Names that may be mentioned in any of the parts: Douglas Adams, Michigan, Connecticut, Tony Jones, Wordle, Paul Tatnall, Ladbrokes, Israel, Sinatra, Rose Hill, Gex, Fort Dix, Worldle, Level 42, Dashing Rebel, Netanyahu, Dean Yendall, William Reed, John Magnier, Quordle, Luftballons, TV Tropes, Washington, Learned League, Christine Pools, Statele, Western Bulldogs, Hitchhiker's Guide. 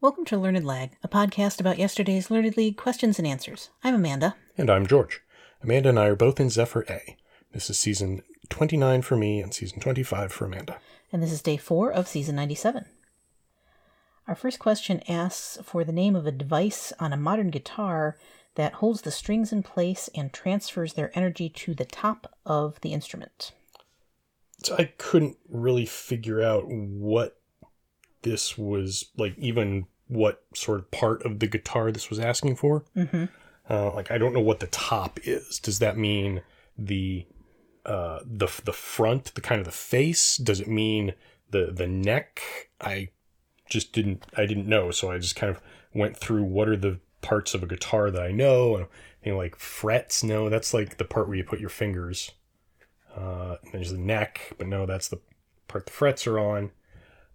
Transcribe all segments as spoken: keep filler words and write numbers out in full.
Welcome to Learned Lag, a podcast about yesterday's Learned League questions and answers. I'm Amanda. And I'm George. Amanda and I are both in Zephyr A. This is season twenty-nine for me and season twenty-five for Amanda. And this is day four of season ninety-seven. Our first question asks for the name of a device on a modern guitar that holds the strings in place and transfers their energy to the top of the instrument. So I couldn't really figure out what this was, like even what sort of part of the guitar this was asking for. Mm-hmm. Uh, like, I don't know what the top is. Does that mean the uh, the the front, the kind of the face? Does it mean the the neck? I just didn't, I didn't know. So I just kind of went through what are the parts of a guitar that I know. And, you know, like frets, no, that's like the part where you put your fingers. Uh, and there's the neck, but no, that's the part the frets are on.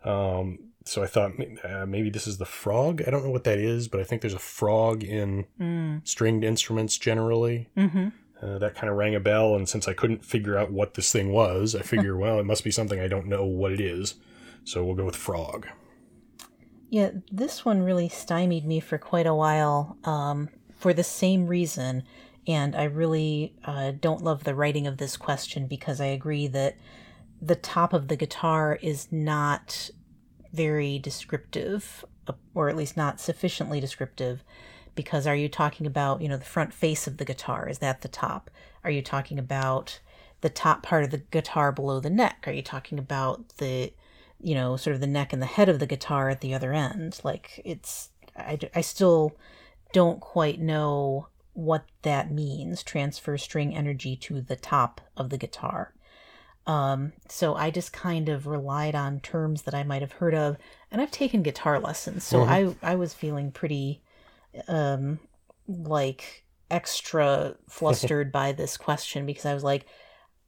Um, so I thought uh, maybe this is the frog. I don't know what that is, but I think there's a frog in mm. stringed instruments generally. Mm-hmm. Uh, that kind of rang a bell. And since I couldn't figure out what this thing was, I figure, well, it must be something I don't know what it is. So we'll go with frog. Yeah, this one really stymied me for quite a while um, for the same reason. And I really uh, don't love the writing of this question because I agree that the top of the guitar is not very descriptive, or at least not sufficiently descriptive, because are you talking about, you know, the front face of the guitar? Is that the top? Are you talking about the top part of the guitar below the neck? Are you talking about the, you know, sort of the neck and the head of the guitar at the other end? Like, it's, I, I still don't quite know what that means, transfer string energy to the top of the guitar. Um, so I just kind of relied on terms that I might have heard of, and I've taken guitar lessons. So mm-hmm. I, I was feeling pretty, um, like extra flustered by this question because I was like,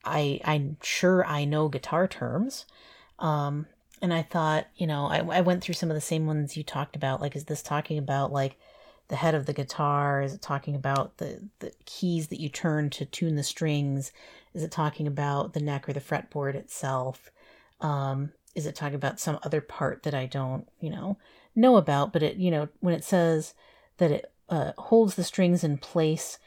I, I'm sure I know guitar terms. Um, and I thought, you know, I, I went through some of the same ones you talked about. Like, is this talking about like the head of the guitar? Is it talking about the, the keys that you turn to tune the strings? Is it talking about the neck or the fretboard itself? Um, is it talking about some other part that I don't, you know, know about? But it, you know, when it says that it uh, holds the strings in place,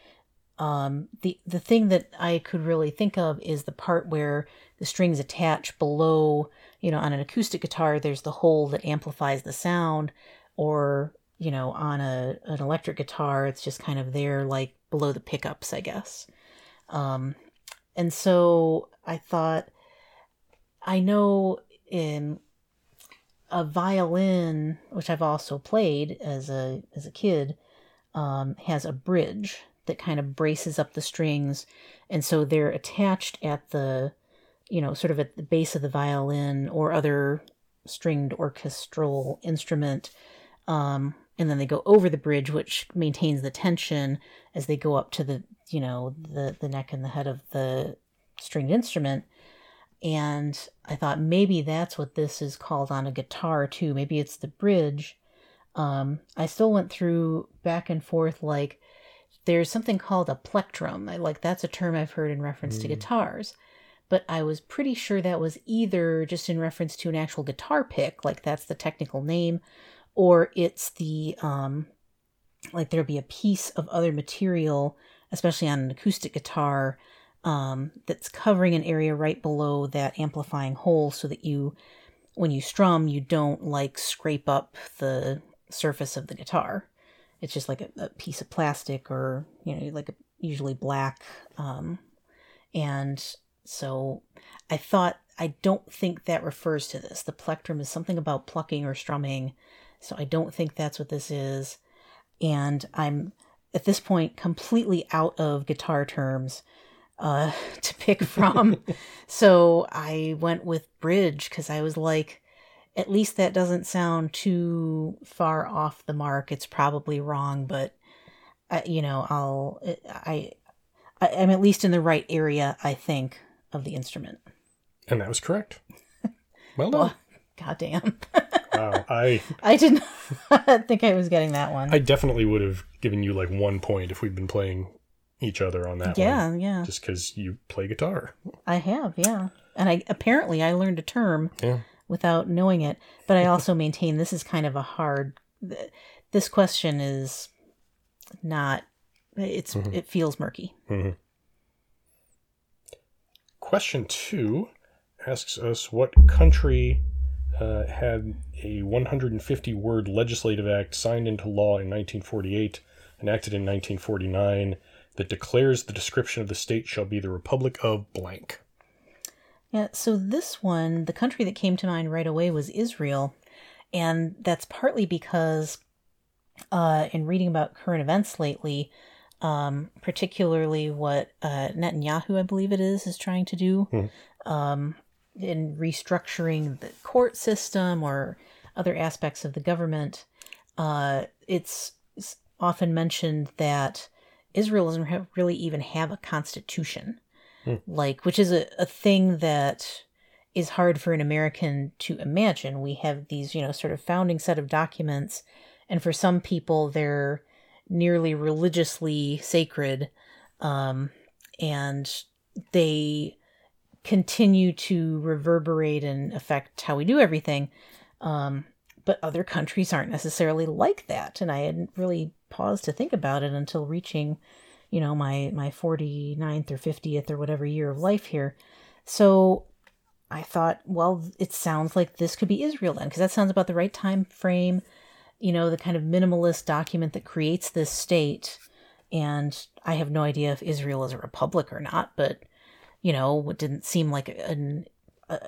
um, the, the thing that I could really think of is the part where the strings attach below, you know, on an acoustic guitar, there's the hole that amplifies the sound, or, you know, on a an electric guitar, it's just kind of there, like below the pickups, I guess. Um, and so I thought, I know in a violin, which I've also played as a as a kid, um, has a bridge that kind of braces up the strings, and so they're attached at the, you know, sort of at the base of the violin or other stringed orchestral instrument. Um, and then they go over the bridge, which maintains the tension as they go up to the, you know, the, the neck and the head of the stringed instrument. And I thought maybe that's what this is called on a guitar too. Maybe it's the bridge. Um, I still went through back and forth, like there's something called a plectrum. I, like, that's a term I've heard in reference mm. to guitars, but I was pretty sure that was either just in reference to an actual guitar pick, like that's the technical name, or it's the, um, like there'll be a piece of other material, especially on an acoustic guitar, um, that's covering an area right below that amplifying hole so that you, when you strum, you don't like scrape up the surface of the guitar. It's just like a, a piece of plastic or, you know, like a, usually black. Um, and so I thought, I don't think that refers to this. The plectrum is something about plucking or strumming. So I don't think that's what this is. And I'm, at this point, completely out of guitar terms uh, to pick from. So I went with bridge because I was like, at least that doesn't sound too far off the mark. It's probably wrong, but, I, you know, I'll, I, I am at least in the right area, I think, of the instrument. And that was correct. Well done. Well, goddamn. Wow, I I didn't think I was getting that one. I definitely would have given you like one point if we'd been playing each other on that yeah, one. Yeah, yeah. Just because you play guitar. I have, yeah. And I apparently I learned a term yeah. without knowing it. But I also maintain this is kind of a hard th- this question is not, it's mm-hmm. it feels murky. Mm-hmm. Question two asks us what country uh, had a one hundred fifty word legislative act signed into law in nineteen forty-eight, enacted in nineteen forty-nine, that declares the description of the state shall be the Republic of blank. Yeah, so this one, the country that came to mind right away was Israel, and that's partly because uh, in reading about current events lately, um, particularly what uh, Netanyahu, I believe it is, is trying to do mm. um, in restructuring the court system or other aspects of the government, uh, it's, it's often mentioned that Israel doesn't really even have a constitution. Like, which is a, a thing that is hard for an American to imagine. We have these, you know, sort of founding set of documents, and for some people, they're nearly religiously sacred, um, and they continue to reverberate and affect how we do everything. Um, but other countries aren't necessarily like that, and I hadn't really paused to think about it until reaching, you know, my, my forty-ninth or fiftieth or whatever year of life here. So I thought, well, it sounds like this could be Israel then, because that sounds about the right time frame, you know, the kind of minimalist document that creates this state. And I have no idea if Israel is a republic or not, but, you know, it didn't seem like an, a,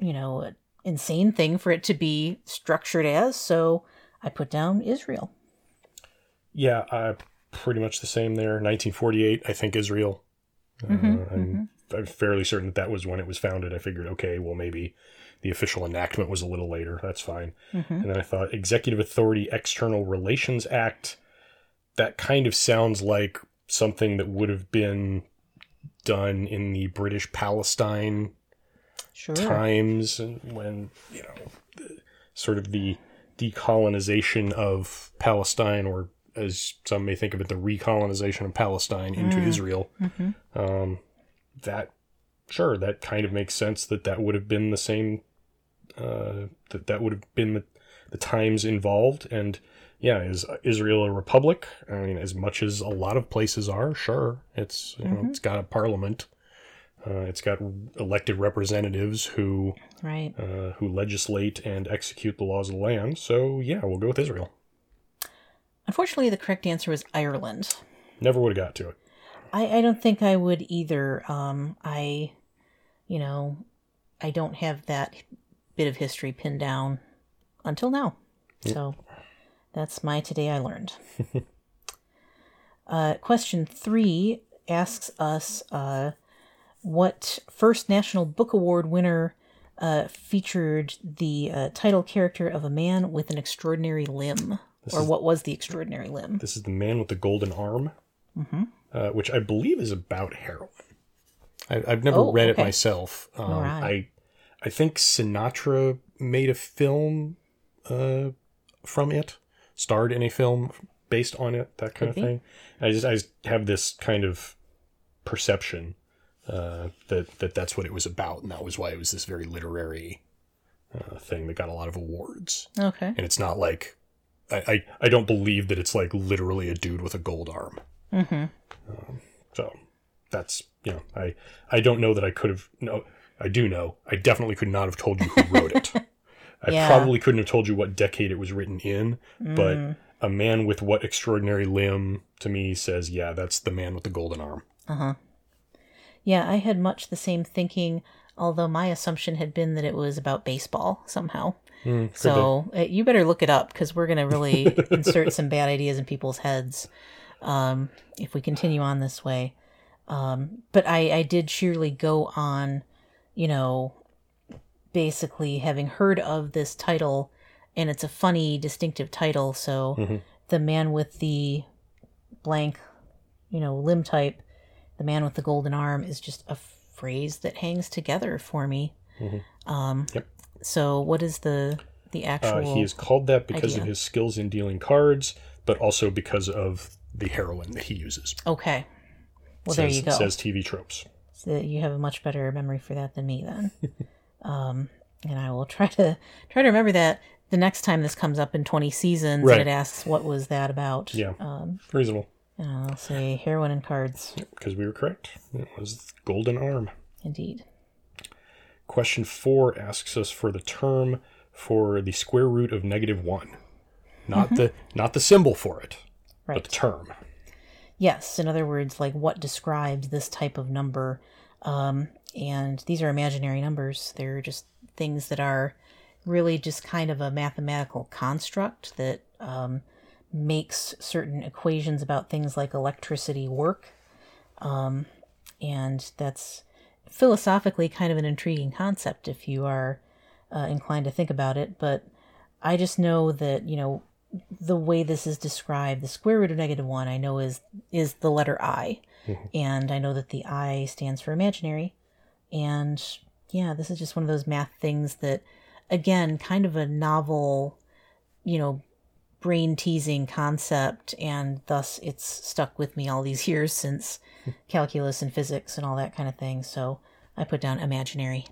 you know, an insane thing for it to be structured as. So I put down Israel. Yeah, I... pretty much the same there. nineteen forty-eight, I think Israel. Mm-hmm, uh, I'm, mm-hmm. I'm fairly certain that that was when it was founded. I figured, okay, well, maybe the official enactment was a little later. That's fine. Mm-hmm. And then I thought, Executive Authority External Relations Act, that kind of sounds like something that would have been done in the British Palestine sure. times, when, you know, sort of the decolonization of Palestine, or as some may think of it, the recolonization of Palestine into mm. Israel. Mm-hmm. Um, that, sure, that kind of makes sense that that would have been the same, uh, that that would have been the, the times involved. And yeah, is Israel a republic? I mean, as much as a lot of places are, sure. It's, you mm-hmm. know, it's got a parliament. Uh, it's got elected representatives who, right. uh, who legislate and execute the laws of the land. So yeah, we'll go with Israel. Unfortunately, the correct answer was Ireland. Never would have got to it. I, I don't think I would either. Um, I, you know, I don't have that bit of history pinned down until now. Yep. So that's my Today I Learned. uh, question three asks us uh, what first National Book Award winner uh, featured the uh, title character of a man with an extraordinary limb? This or is, what was the extraordinary limb? This is The Man with the Golden Arm, mm-hmm. uh, which I believe is about heroin. I, I've never oh, read okay. it myself. Um, right. I I think Sinatra made a film uh, from it, starred in a film based on it, that kind Could of thing. Be. I just I just have this kind of perception uh, that, that that's what it was about, and that was why it was this very literary uh, thing that got a lot of awards. Okay. And it's not like... I, I don't believe that it's like literally a dude with a gold arm. Mm-hmm. Um, so that's, you know, I, I don't know that I could have, no, I do know. I definitely could not have told you who wrote it. I yeah. probably couldn't have told you what decade it was written in, mm. but a man with what extraordinary limb to me says, yeah, that's The Man with the Golden Arm. Uh-huh. Yeah, I had much the same thinking, although my assumption had been that it was about baseball somehow. Mm, so uh, you better look it up, because we're going to really insert some bad ideas in people's heads um, if we continue on this way. Um, but I, I did surely go on, you know, basically having heard of this title, and it's a funny, distinctive title. So mm-hmm. the man with the blank, you know, limb type, the man with the golden arm is just a phrase that hangs together for me. Mm-hmm. Um, yep. So what is the the actual uh, he is called that because idea. Of his skills in dealing cards, but also because of the heroin that he uses. Okay. Well, says, there you go. It says T V Tropes. So you have a much better memory for that than me then. um, and I will try to try to remember that. the next time this comes up in twenty seasons, right. And it asks, what was that about? Yeah, um, reasonable. And I'll say heroin and cards. Because we were correct. It was the golden arm. Indeed. Question four asks us for the term for the square root of negative one. Not mm-hmm. the not the symbol for it, right. But the term. Yes. In other words, like what describes this type of number? Um, and these are imaginary numbers. They're just things that are really just kind of a mathematical construct that um, makes certain equations about things like electricity work. Um, and that's philosophically kind of an intriguing concept if you are uh, inclined to think about it. But I just know that, you know, the way this is described, the square root of negative one, I know is is the letter I. Mm-hmm. And I know that the I stands for imaginary. And yeah, this is just one of those math things that, again, kind of a novel, you know, brain teasing concept, and thus it's stuck with me all these years since calculus and physics and all that kind of thing. So I put down imaginary.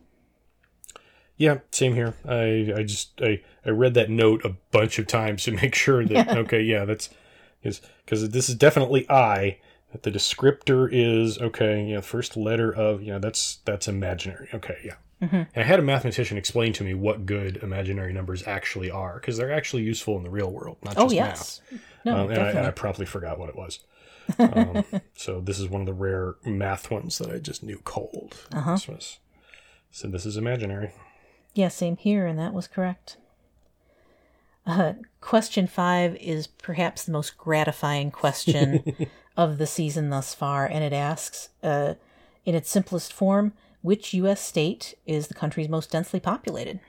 Yeah, same here. I, I just I, I read that note a bunch of times to make sure that yeah. okay, yeah, that's because this is definitely I. That the descriptor is okay. You know, first letter of you know that's that's imaginary. Okay, yeah. Mm-hmm. And I had a mathematician explain to me what good imaginary numbers actually are, because they're actually useful in the real world, not just oh, yes. math. No, um, and, I, and I promptly forgot what it was. Um, so this is one of the rare math ones that I just knew cold. Uh-huh. Christmas. So this is imaginary. Yeah, same here, and that was correct. Uh, question five is perhaps the most gratifying question of the season thus far, and it asks, uh, in its simplest form, which U S state is the country's most densely populated?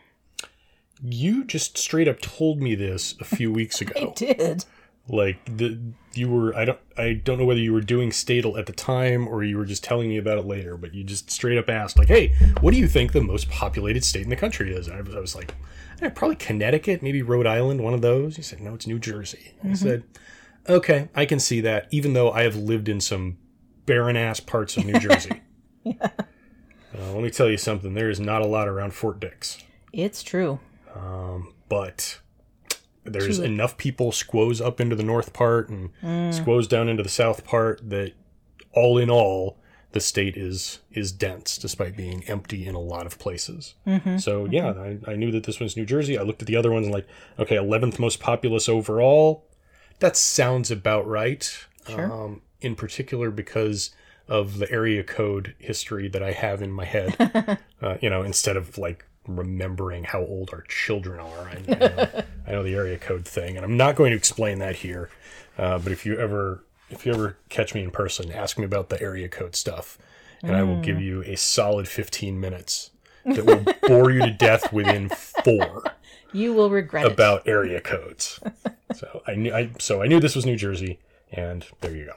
You just straight up told me this a few weeks ago. I did. Like the you were I don't I don't know whether you were doing Statele at the time or you were just telling me about it later, but you just straight up asked like, "Hey, what do you think the most populated state in the country is?" And I was, I was like, I don't know, "Probably Connecticut, maybe Rhode Island, one of those." He said, "No, it's New Jersey." Mm-hmm. I said, "Okay, I can see that, even though I have lived in some barren ass parts of New Jersey." Yeah. Uh, let me tell you something. There is not a lot around Fort Dix. It's true. Um, but there's true. Enough people squoze up into the north part and mm. squoze down into the south part that all in all, the state is is dense, despite being empty in a lot of places. Mm-hmm. So, yeah, mm-hmm. I, I knew that this one's New Jersey. I looked at the other ones and like, okay, eleventh most populous overall. That sounds about right. Sure. Um, in particular because of the area code history that I have in my head, uh, you know, instead of like remembering how old our children are. I, I, know, I know the area code thing, and I'm not going to explain that here. Uh, but if you ever, if you ever catch me in person, ask me about the area code stuff, and mm. I will give you a solid fifteen minutes that will bore you to death within four. You will regret about it. Area codes. So I knew, I so I knew this was New Jersey, and there you go.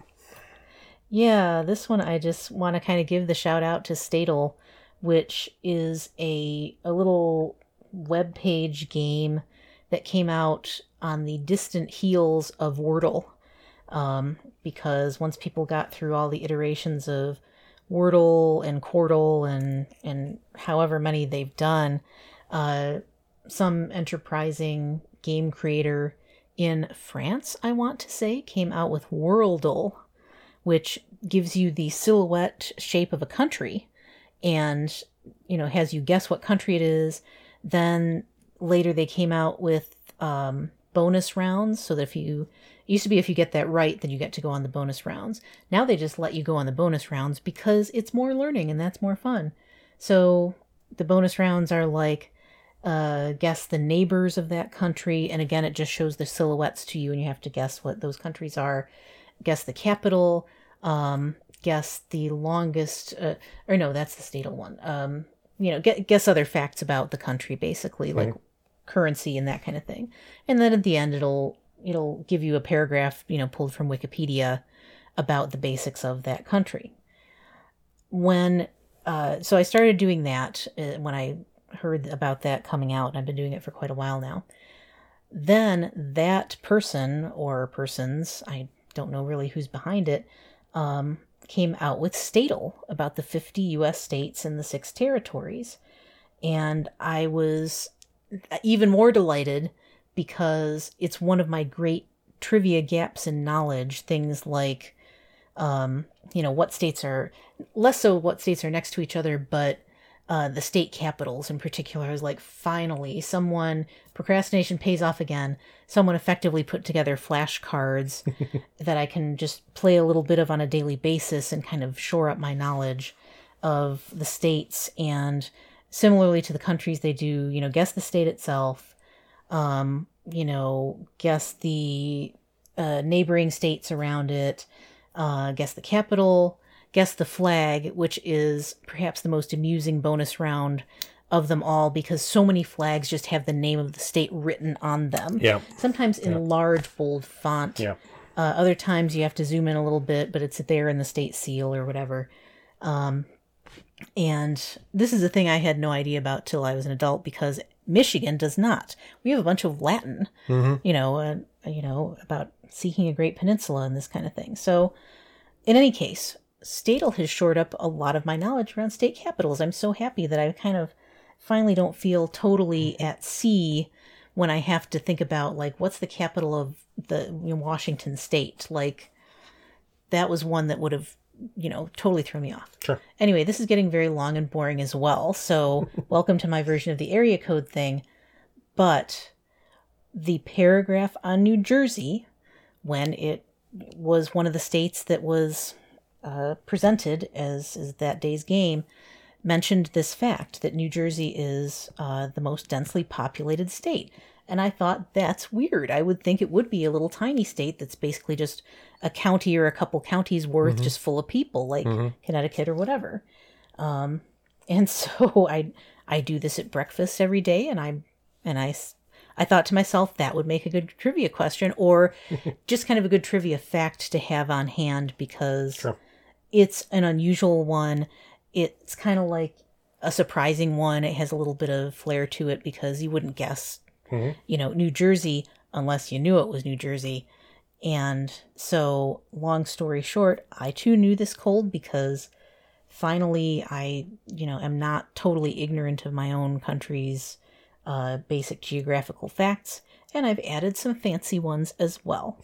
Yeah, this one I just want to kind of give the shout out to Statele, which is a a little web page game that came out on the distant heels of Wordle, um, because once people got through all the iterations of Wordle and Quordle and and however many they've done, uh, some enterprising game creator in France, I want to say, came out with Worldle, which gives you the silhouette shape of a country and, you know, has you guess what country it is. Then later they came out with um, bonus rounds, so that if you, it used to be if you get that right, then you get to go on the bonus rounds. Now they just let you go on the bonus rounds because it's more learning and that's more fun. So the bonus rounds are like, uh, guess the neighbors of that country. And again, it just shows the silhouettes to you and you have to guess what those countries are. Guess the capital, um, guess the longest, uh, or no, that's the Statele one. Um, you know, guess, guess other facts about the country, basically, mm-hmm. like currency and that kind of thing. And then at the end, it'll it'll give you a paragraph, you know, pulled from Wikipedia about the basics of that country. When, uh, so I started doing that uh, when I heard about that coming out, and I've been doing it for quite a while now. Then that person or persons, I don't know really who's behind it, um, came out with Statele about the fifty U S states and the six territories. And I was even more delighted because it's one of my great trivia gaps in knowledge. Things like, um, you know, what states are, less so what states are next to each other, but uh, the state capitals in particular is like, finally, someone, procrastination pays off again. Someone effectively put together flashcards that I can just play a little bit of on a daily basis and kind of shore up my knowledge of the states. And similarly to the countries, they do, you know, guess the state itself, um, you know, guess the uh, neighboring states around it, uh, guess the capital, guess the flag, which is perhaps the most amusing bonus round of them all, because so many flags just have the name of the state written on them. Yeah. Sometimes in yeah. large, bold font. Yeah. Uh, other times you have to zoom in a little bit, but it's there in the state seal or whatever. Um, and this is a thing I had no idea about till I was an adult, because Michigan does not. We have a bunch of Latin, mm-hmm. you know, uh, you know, about seeking a great peninsula and this kind of thing. So in any case, Statele has shored up a lot of my knowledge around state capitals. I'm so happy that I kind of finally don't feel totally at sea when I have to think about, like, what's the capital of the you know, Washington state? Like, that was one that would have, you know, totally threw me off. Sure. Anyway, this is getting very long and boring as well. So welcome to my version of the area code thing. But the paragraph on New Jersey, when it was one of the states that was uh, presented as, as that day's game, mentioned this fact that New Jersey is uh, the most densely populated state. And I thought, that's weird. I would think it would be a little tiny state that's basically just a county or a couple counties worth, mm-hmm. just full of people, like mm-hmm. Connecticut or whatever. Um, and so I I do this at breakfast every day, and I and I I thought to myself, that would make a good trivia question, or just kind of a good trivia fact to have on hand, because sure. it's an unusual one. It's kind of like a surprising one. It has a little bit of flair to it, because you wouldn't guess, mm-hmm. you know, New Jersey unless you knew it was New Jersey. And so, long story short, I too knew this cold, because finally I, you know, am not totally ignorant of my own country's uh, basic geographical facts. And I've added some fancy ones as well.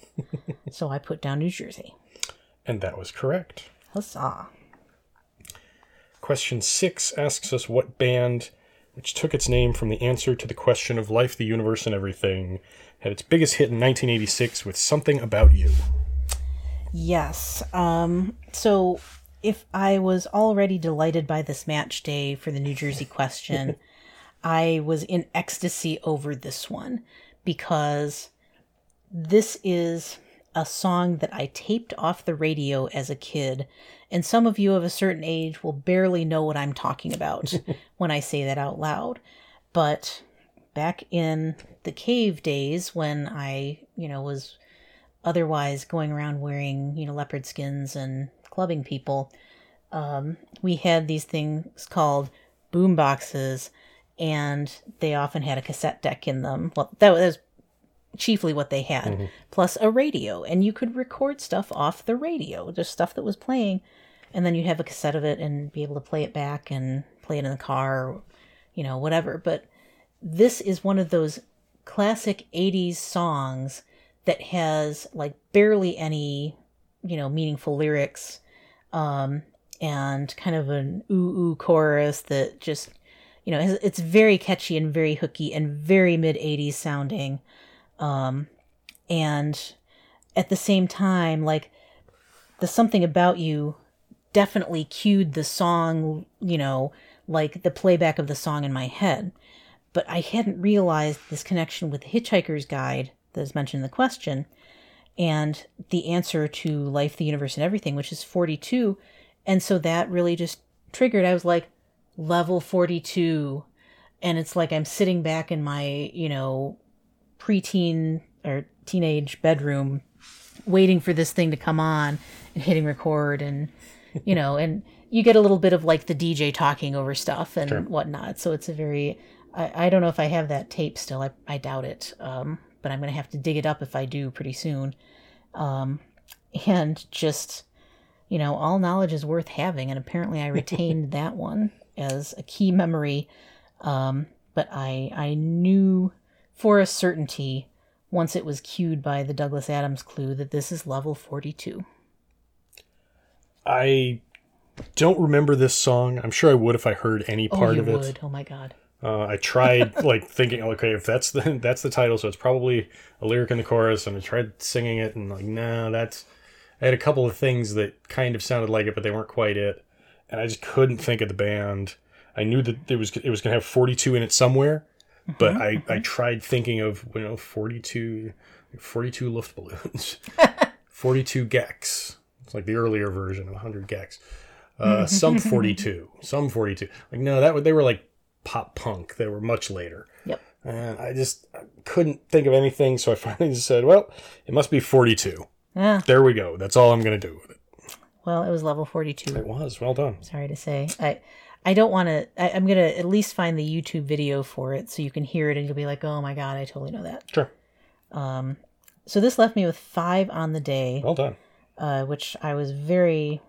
So I put down New Jersey. And that was correct. Huzzah. Question six asks us what band, which took its name from the answer to the question of life, the universe, and everything, had its biggest hit in nineteen eighty-six with Something About You. Yes. Um, so if I was already delighted by this match day for the New Jersey question, I was in ecstasy over this one, because this is a song that I taped off the radio as a kid. And some of you of a certain age will barely know what I'm talking about when I say that out loud. But back in the cave days, when I, you know, was otherwise going around wearing, you know, leopard skins and clubbing people, um, we had these things called boom boxes, and they often had a cassette deck in them. Well, that was chiefly what they had, mm-hmm. plus a radio, and you could record stuff off the radio, just stuff that was playing, and then you'd have a cassette of it and be able to play it back and play it in the car, or, you know, whatever. But this is one of those classic eighties songs that has, like, barely any, you know, meaningful lyrics, um, and kind of an ooh-ooh chorus that just, you know, has, it's very catchy and very hooky and very mid-eighties sounding. Um, and at the same time, like, the Something About You definitely cued the song, you know, like the playback of the song in my head, but I hadn't realized this connection with Hitchhiker's Guide that is mentioned in the question, and the answer to life, the universe, and everything, which is forty-two. And so that really just triggered. I was like, level forty-two. And it's like, I'm sitting back in my, you know, preteen or teenage bedroom waiting for this thing to come on and hitting record, and you know, and you get a little bit of like the D J talking over stuff and sure. whatnot. So it's a very, I, I don't know if I have that tape still. I, I doubt it. Um, but I'm going to have to dig it up if I do pretty soon. Um, and just, you know, all knowledge is worth having. And apparently I retained that one as a key memory. Um, but I, I knew for a certainty once it was cued by the Douglas Adams clue that this is level forty-two. I don't remember this song. I'm sure I would if I heard any part oh, of it. Oh, you would. Oh, my God. Uh, I tried like thinking, okay, if that's the that's the title, so it's probably a lyric in the chorus. And I tried singing it, and like, no, that's. I had a couple of things that kind of sounded like it, but they weren't quite it. And I just couldn't think of the band. I knew that there was it was going to have forty-two in it somewhere, but mm-hmm, I, mm-hmm. I tried thinking of you know forty-two, forty-two Luftballons, forty-two Gex. It's like the earlier version of one hundred Gex. Uh, some forty-two, some forty-two. Like no, that they were like. Pop punk. They were much later. Yep. And I just I couldn't think of anything, so I finally just said, well, it must be forty-two. Yeah. There we go. That's all I'm going to do with it. Well, it was level forty-two. It was. Well done. Sorry to say. I I don't want to... I'm going to at least find the YouTube video for it so you can hear it and you'll be like, oh my God, I totally know that. Sure. Um. So this left me with five on the day. Well done. Uh, which I was very,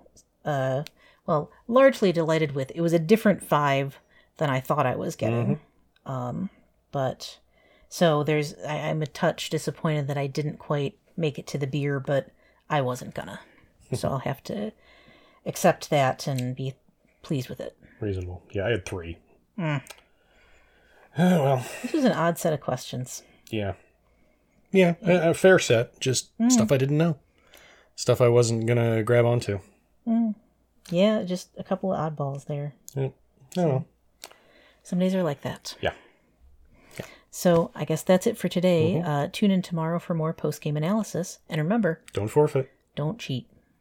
uh, well, largely delighted with. It was a different five than I thought I was getting. Mm-hmm. Um, but so there's, I, I'm a touch disappointed that I didn't quite make it to the beer, but I wasn't gonna. So I'll have to accept that and be pleased with it. Reasonable. Yeah, I had three. Mm. Oh, well. This was an odd set of questions. Yeah. Yeah, yeah. A, a fair set. Just mm. stuff I didn't know. Stuff I wasn't gonna grab onto. Mm. Yeah, just a couple of oddballs there. Yeah. I don't know. Some days are like that. Yeah. yeah. So I guess that's it for today. Mm-hmm. Uh, tune in tomorrow for more post-game analysis. And remember... Don't forfeit. Don't cheat.